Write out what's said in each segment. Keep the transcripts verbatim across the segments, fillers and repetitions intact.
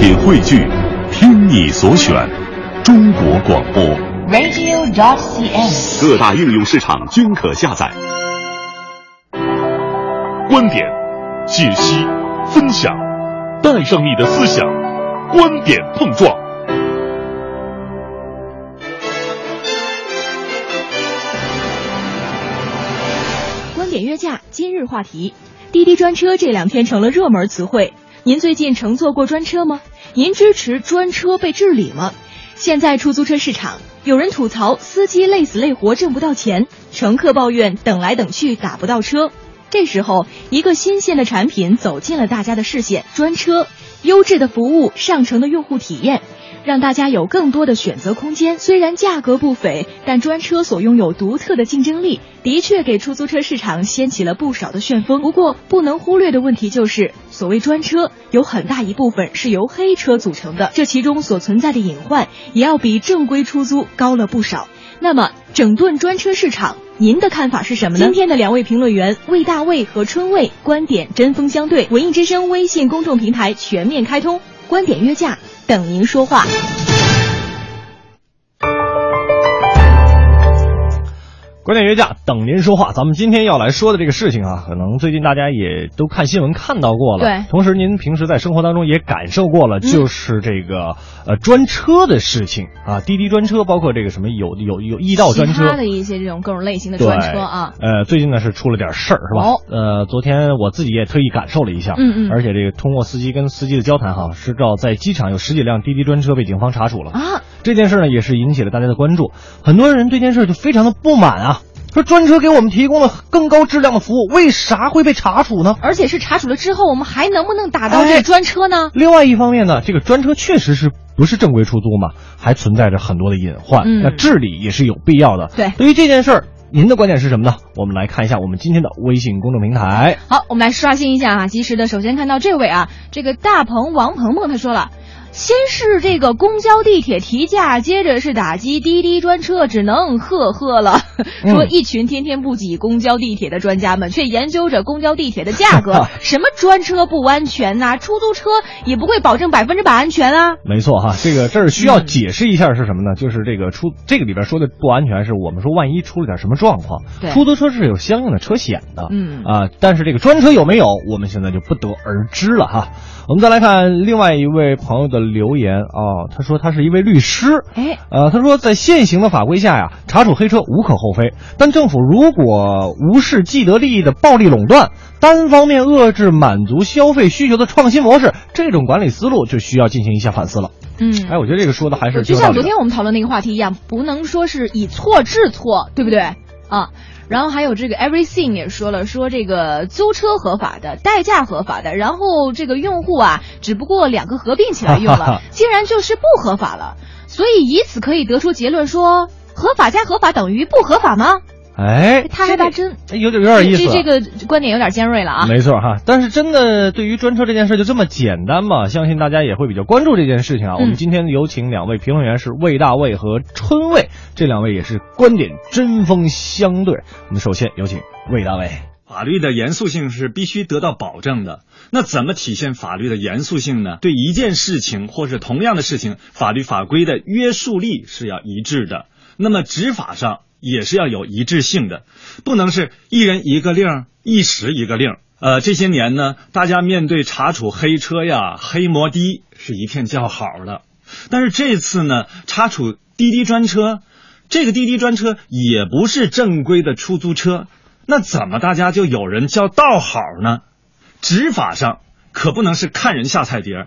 品汇聚，听你所选，中国广播 radio 点 c n， 各大应用市场均可下载。观点解析分享，带上你的思想，观点碰撞。观点约架，今日话题：滴滴专车这两天成了热门词汇。您最近乘坐过专车吗？您支持专车被治理吗？现在出租车市场，有人吐槽司机累死累活挣不到钱，乘客抱怨等来等去打不到车。这时候，一个新鲜的产品走进了大家的视线，专车，优质的服务，上乘的用户体验，让大家有更多的选择空间。虽然价格不菲，但专车所拥有独特的竞争力，的确给出租车市场掀起了不少的旋风。不过，不能忽略的问题就是，所谓专车，有很大一部分是由黑车组成的，这其中所存在的隐患，也要比正规出租高了不少。那么，整顿专车市场，您的看法是什么呢？今天的两位评论员魏大卫和春卫观点针锋相对。文艺之声微信公众平台全面开通，观点约架，等您说话。观点约架，等您说话。咱们今天要来说的这个事情啊，可能最近大家也都看新闻看到过了，对。同时您平时在生活当中也感受过了，就是这个、嗯、呃专车的事情啊，滴滴专车，包括这个什么有有有驿道专车，其他的一些这种各种类型的专车啊。呃，最近呢是出了点事儿，是吧？哦。呃，昨天我自己也特意感受了一下，嗯嗯。而且这个通过司机跟司机的交谈哈，知道在机场有十几辆滴滴专车被警方查处了啊。这件事呢也是引起了大家的关注，很多人对这件事就非常的不满啊。说专车给我们提供了更高质量的服务，为啥会被查处呢？而且是查处了之后，我们还能不能打到这个专车呢、哎、另外一方面呢，这个专车确实是不是正规出租嘛，还存在着很多的隐患、嗯、那治理也是有必要的。对，对于这件事儿您的观点是什么呢？我们来看一下我们今天的微信公众平台。好，我们来刷新一下啊，及时的。首先看到这位啊，这个大鹏王鹏鹏他说了，先是这个公交地铁提价，接着是打击滴滴专车，只能呵呵了。说一群天天不挤公交地铁的专家们，却研究着公交地铁的价格，什么专车不安全呐、啊，出租车也不会保证百分之百安全啊。没错哈，这个这儿需要解释一下是什么呢？就是这个出这个里边说的不安全，是我们说万一出了点什么状况，出租车是有相应的车险的，嗯啊、呃，但是这个专车有没有，我们现在就不得而知了哈。我们再来看另外一位朋友的留言啊、哦，他说他是一位律师，哎，呃，他说在现行的法规下呀，查处黑车无可厚非，但政府如果无视既得利益的暴力垄断，单方面遏制满足消费需求的创新模式，这种管理思路就需要进行一下反思了。嗯，哎，我觉得这个说的还是就像昨天我们讨论那个话题一样，不能说是以错治错，对不对啊？然后还有这个 everything 也说了，说这个租车合法的，代驾合法的，然后这个用户啊，只不过两个合并起来用了，竟然就是不合法了。所以以此可以得出结论说，合法加合法等于不合法吗？哎，他还把真有点有点意思、啊，这这个观点有点尖锐了啊。没错哈，但是真的对于专车这件事就这么简单吗？相信大家也会比较关注这件事情啊。嗯、我们今天有请两位评论员是魏大卫和春卫，这两位也是观点针锋相对。我们首先有请魏大卫。法律的严肃性是必须得到保证的。那怎么体现法律的严肃性呢？对一件事情或是同样的事情，法律法规的约束力是要一致的。那么执法上也是要有一致性的，不能是一人一个令，一时一个令。呃，这些年呢，大家面对查处黑车呀、黑摩的是一片叫好的，但是这次呢，查处滴滴专车，这个滴滴专车也不是正规的出租车，那怎么大家就有人叫道好呢？执法上可不能是看人下菜碟，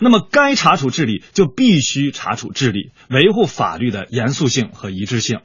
那么该查处治理就必须查处治理，维护法律的严肃性和一致性。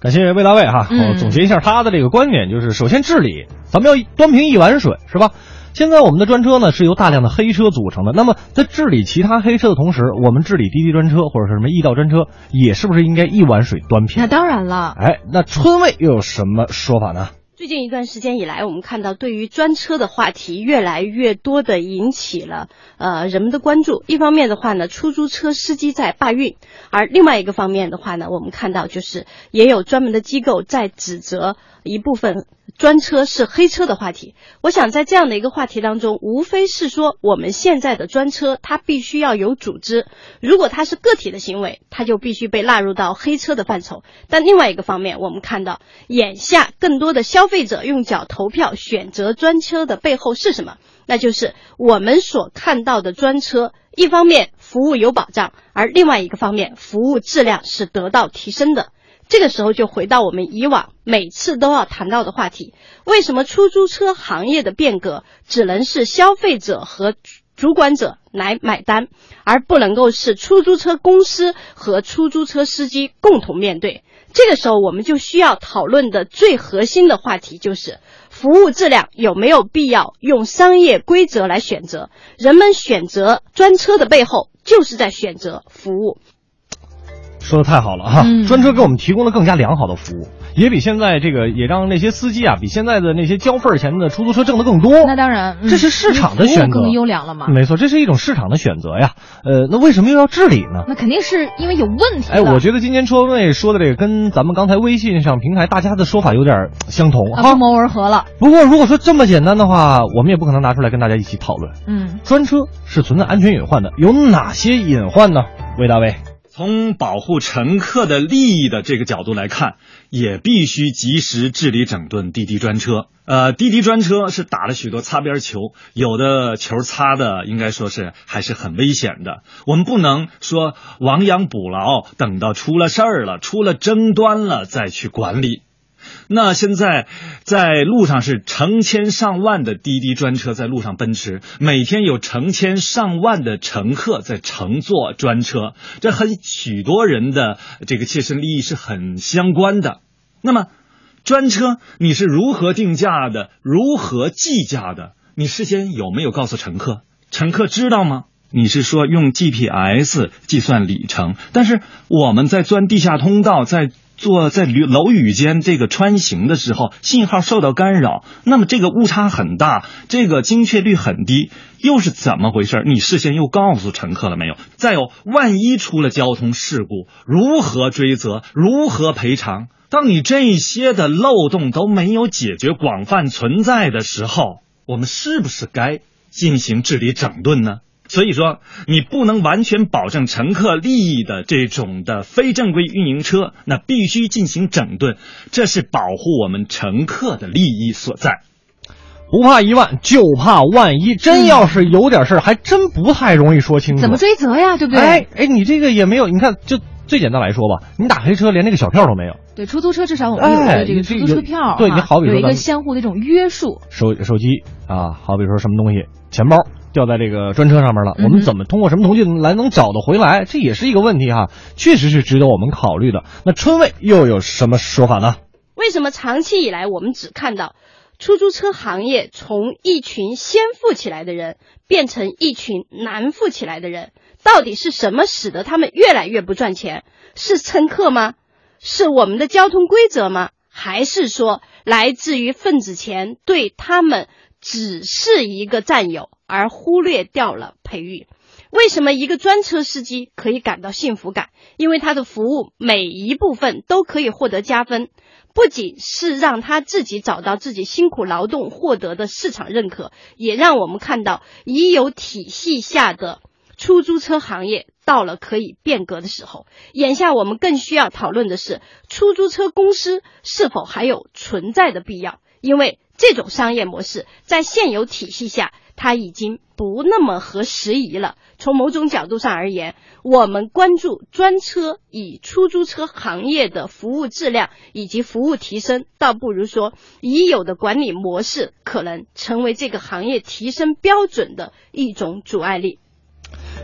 感谢魏大卫哈，我总结一下他的这个观点，就是首先治理，咱们要端平一碗水，是吧？现在我们的专车呢是由大量的黑车组成的，那么在治理其他黑车的同时，我们治理滴滴专车或者是什么驿道专车，也是不是应该一碗水端平？那当然了。哎，那春卫又有什么说法呢？最近一段时间以来，我们看到对于专车的话题越来越多的引起了呃人们的关注。一方面的话呢，出租车司机在罢运；而另外一个方面的话呢，我们看到就是也有专门的机构在指责一部分专车是黑车的话题。我想在这样的一个话题当中，无非是说我们现在的专车它必须要有组织，如果它是个体的行为，它就必须被纳入到黑车的范畴。但另外一个方面，我们看到眼下更多的消费者用脚投票选择专车的背后是什么？那就是我们所看到的专车，一方面服务有保障，而另外一个方面服务质量是得到提升的。这个时候就回到我们以往每次都要谈到的话题，为什么出租车行业的变革只能是消费者和主管者来买单，而不能够是出租车公司和出租车司机共同面对？这个时候我们就需要讨论的最核心的话题就是服务质量有没有必要用商业规则来选择？人们选择专车的背后就是在选择服务。说的太好了哈、啊嗯！专车给我们提供了更加良好的服务，也比现在这个也让那些司机啊，比现在的那些交份钱的出租车挣得更多。那当然，嗯、这是市场的选择，更优良了嘛？没错，这是一种市场的选择呀。呃，那为什么又要治理呢？那肯定是因为有问题。哎，我觉得今天车位说的这个跟咱们刚才微信上平台大家的说法有点相同，啊、不谋而合了。不过如果说这么简单的话，我们也不可能拿出来跟大家一起讨论。嗯，专车是存在安全隐患的，有哪些隐患呢？魏大卫。从保护乘客的利益的这个角度来看，也必须及时治理整顿滴滴专车。呃，滴滴专车是打了许多擦边球，有的球擦的应该说是还是很危险的。我们不能说亡羊补牢，等到出了事儿了、出了争端了再去管理。那现在在路上是成千上万的滴滴专车在路上奔驰，每天有成千上万的乘客在乘坐专车，这和许多人的这个切身利益是很相关的。那么专车你是如何定价的，如何计价的？你事先有没有告诉乘客？乘客知道吗？你是说用 G P S 计算里程，但是我们在钻地下通道，在坐在楼宇间这个穿行的时候，信号受到干扰，那么这个误差很大，这个精确率很低，又是怎么回事？你事先又告诉乘客了没有？再有，万一出了交通事故，如何追责？如何赔偿？当你这些的漏洞都没有解决，广泛存在的时候，我们是不是该进行治理整顿呢？所以说你不能完全保证乘客利益的这种的非正规运营车，那必须进行整顿，这是保护我们乘客的利益所在。不怕一万，就怕万一，真要是有点事儿，还真不太容易说清楚。怎么追责呀，对不对？哎哎，你这个也没有，你看就最简单来说吧，你打黑车连这个小票都没有。对，出租车至少我们有这个出租车票、哎、对，你好比说有一个相互的一种约束。手手机啊，好比说什么东西，钱包掉在这个专车上面了，我们怎么通过什么途径来能找得回来？这也是一个问题哈，确实是值得我们考虑的。那春卫又有什么说法呢？为什么长期以来我们只看到出租车行业从一群先富起来的人变成一群难富起来的人？到底是什么使得他们越来越不赚钱？是乘客吗？是我们的交通规则吗？还是说来自于份子钱对他们只是一个占有，而忽略掉了培育？为什么一个专车司机可以感到幸福感？因为他的服务每一部分都可以获得加分，不仅是让他自己找到自己辛苦劳动获得的市场认可，也让我们看到已有体系下的出租车行业到了可以变革的时候。眼下我们更需要讨论的是，出租车公司是否还有存在的必要？因为这种商业模式在现有体系下它已经不那么合时宜了。从某种角度上而言，我们关注专车以出租车行业的服务质量以及服务提升，倒不如说已有的管理模式可能成为这个行业提升标准的一种阻碍力。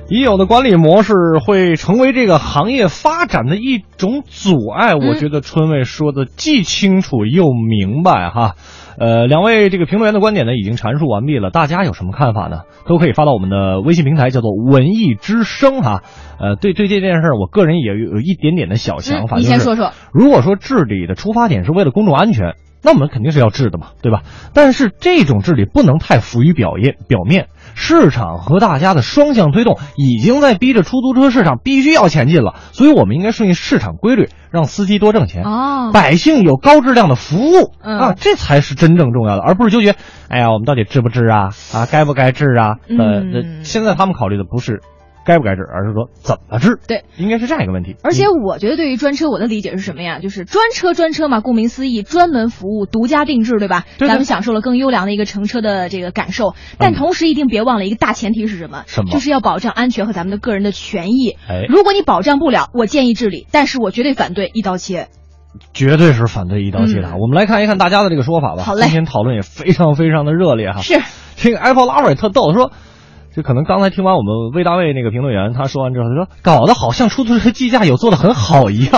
已有的管理模式会成为这个行业发展的一种阻碍，我觉得春卫说的既清楚又明白哈。呃，两位这个评论员的观点呢已经阐述完毕了，大家有什么看法呢？都可以发到我们的微信平台，叫做文艺之声哈。呃，对对这件事儿，我个人也有一点点的小想法。嗯，你先说说。就是，如果说治理的出发点是为了公众安全，那我们肯定是要治的嘛，对吧？但是这种治理不能太浮于表面，表面市场和大家的双向推动已经在逼着出租车市场必须要前进了，所以我们应该顺应市场规律，让司机多挣钱、哦、百姓有高质量的服务、嗯、啊，这才是真正重要的，而不是纠结哎呀我们到底治不治啊啊该不该治啊、嗯、呃，现在他们考虑的不是该不该治，而是说怎么治，对，应该是这样一个问题。而且我觉得对于专车我的理解是什么呀，就是专车专车嘛，顾名思义，专门服务，独家定制，对吧？对对，咱们享受了更优良的一个乘车的这个感受，但同时一定别忘了一个大前提是什么，什么就是要保障安全和咱们的个人的权益、哎、如果你保障不了，我建议治理，但是我绝对反对一刀切，绝对是反对一刀切的、嗯、我们来看一看大家的这个说法吧。好嘞，今天讨论也非常非常的热烈哈。是这个 Apple Lover 也特逗，说就可能刚才听完我们魏大卫那个评论员他说完之后，他说搞得好像出租车计价有做得很好一样。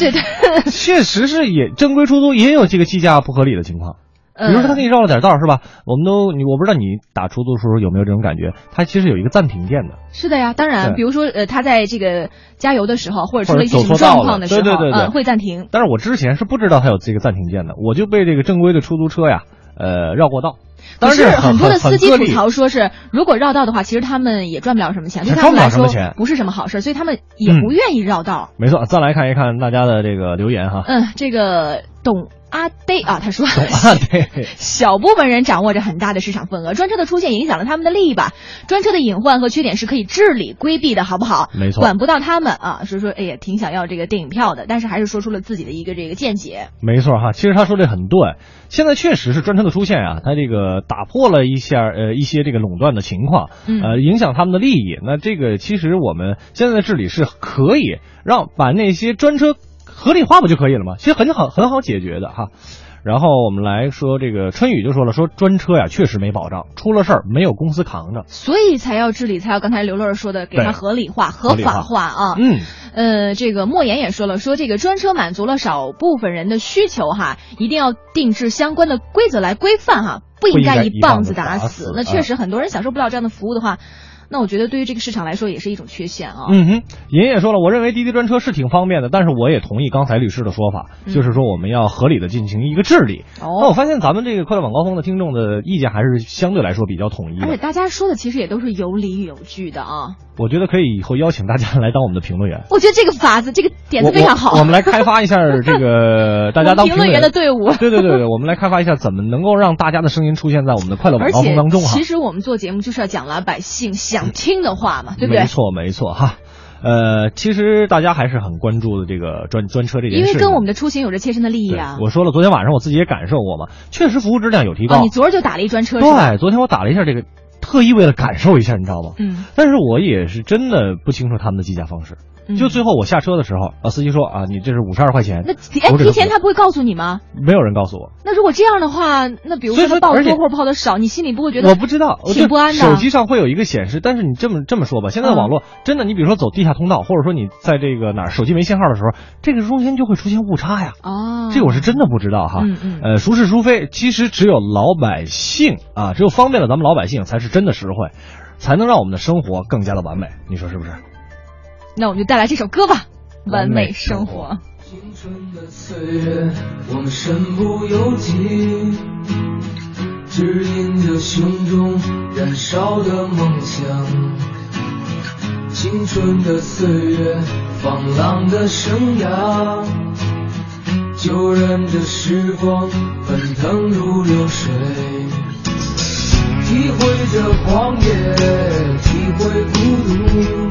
对对，确实是，也正规出租也有这个计价不合理的情况。比如说他给你绕了点道是吧？我们都你我不知道你打出租的时候有没有这种感觉，他其实有一个暂停键的。是的呀，当然，比如说呃他在这个加油的时候，或者出了一些什么状况的时候，对对对对、嗯，会暂停。但是我之前是不知道他有这个暂停键的，我就被这个正规的出租车呀，呃绕过道。但是很多的司机吐槽说是，如果绕道的话，其实他们也赚不了什么钱，对他们来说不是什么好事，所以他们也不愿意绕道。嗯、没错，再来看一看大家的这个留言哈。嗯，这个董阿呆啊，他说，董阿呆，小部分人掌握着很大的市场份额，专车的出现影响了他们的利益吧？专车的隐患和缺点是可以治理规避的，好不好？没错，管不到他们啊，所以说哎呀，挺想要这个电影票的，但是还是说出了自己的一个这个见解。没错哈，其实他说的很对，现在确实是专车的出现啊，他这个。呃，打破了一下呃一些这个垄断的情况，呃，影响他们的利益。那这个其实我们现在的治理是可以让把那些专车合理化不就可以了吗？其实很好很好解决的哈。然后我们来说这个春雨就说了，说专车呀确实没保障，出了事儿没有公司扛着，所以才要治理，才要刚才刘乐说的给它合理化、合法化啊。嗯，呃，这个莫言也说了，说这个专车满足了少部分人的需求哈，一定要定制相关的规则来规范哈。不应该一棒子打死，那确实很多人享受不了这样的服务的话，那我觉得对于这个市场来说也是一种缺陷啊。嗯哼，爷爷说了，我认为滴滴专车是挺方便的，但是我也同意刚才律师的说法，嗯、就是说我们要合理的进行一个治理。哦，那我发现咱们这个快乐晚高峰的听众的意见还是相对来说比较统一的，而且大家说的其实也都是有理有据的啊。我觉得可以以后邀请大家来当我们的评论员。我觉得这个法子，这个点子非常好。我, 我, 我们来开发一下这个大家当评论员的队伍。对对对对，我们来开发一下怎么能够让大家的声音出现在我们的快乐晚高峰当中啊。其实我们做节目就是要讲老百姓想听的话嘛，对不对？没错没错哈，呃，其实大家还是很关注的这个专专车这件事，因为跟我们的出行有着切身的利益啊。我说了，昨天晚上我自己也感受过嘛，确实服务质量有提高。哦、你昨儿就打了一专车？对，昨天我打了一下这个，特意为了感受一下，你知道吗？嗯。但是我也是真的不清楚他们的计价方式。就最后我下车的时候，啊，司机说啊，你这是五十二块钱。那哎，提前他不会告诉你吗？没有人告诉我。那如果这样的话，那比如说他报的多或者报的少，你心里不会觉得？我不知道，挺不安的。手机上会有一个显示，但是你这么这么说吧，现在网络、嗯、真的，你比如说走地下通道，或者说你在这个哪儿手机没信号的时候，这个中间就会出现误差呀。哦，这个我是真的不知道哈。嗯嗯。呃，孰是孰非，其实只有老百姓啊，只有方便了咱们老百姓，才是真的实惠，才能让我们的生活更加的完美。你说是不是？那我们就带来这首歌吧，《完美生活》。青春的岁月，我们身不由己，指引着胸中燃烧的梦想。青春的岁月，放浪的生涯，就任这时光奔腾如流水，体会着狂野，体会孤独。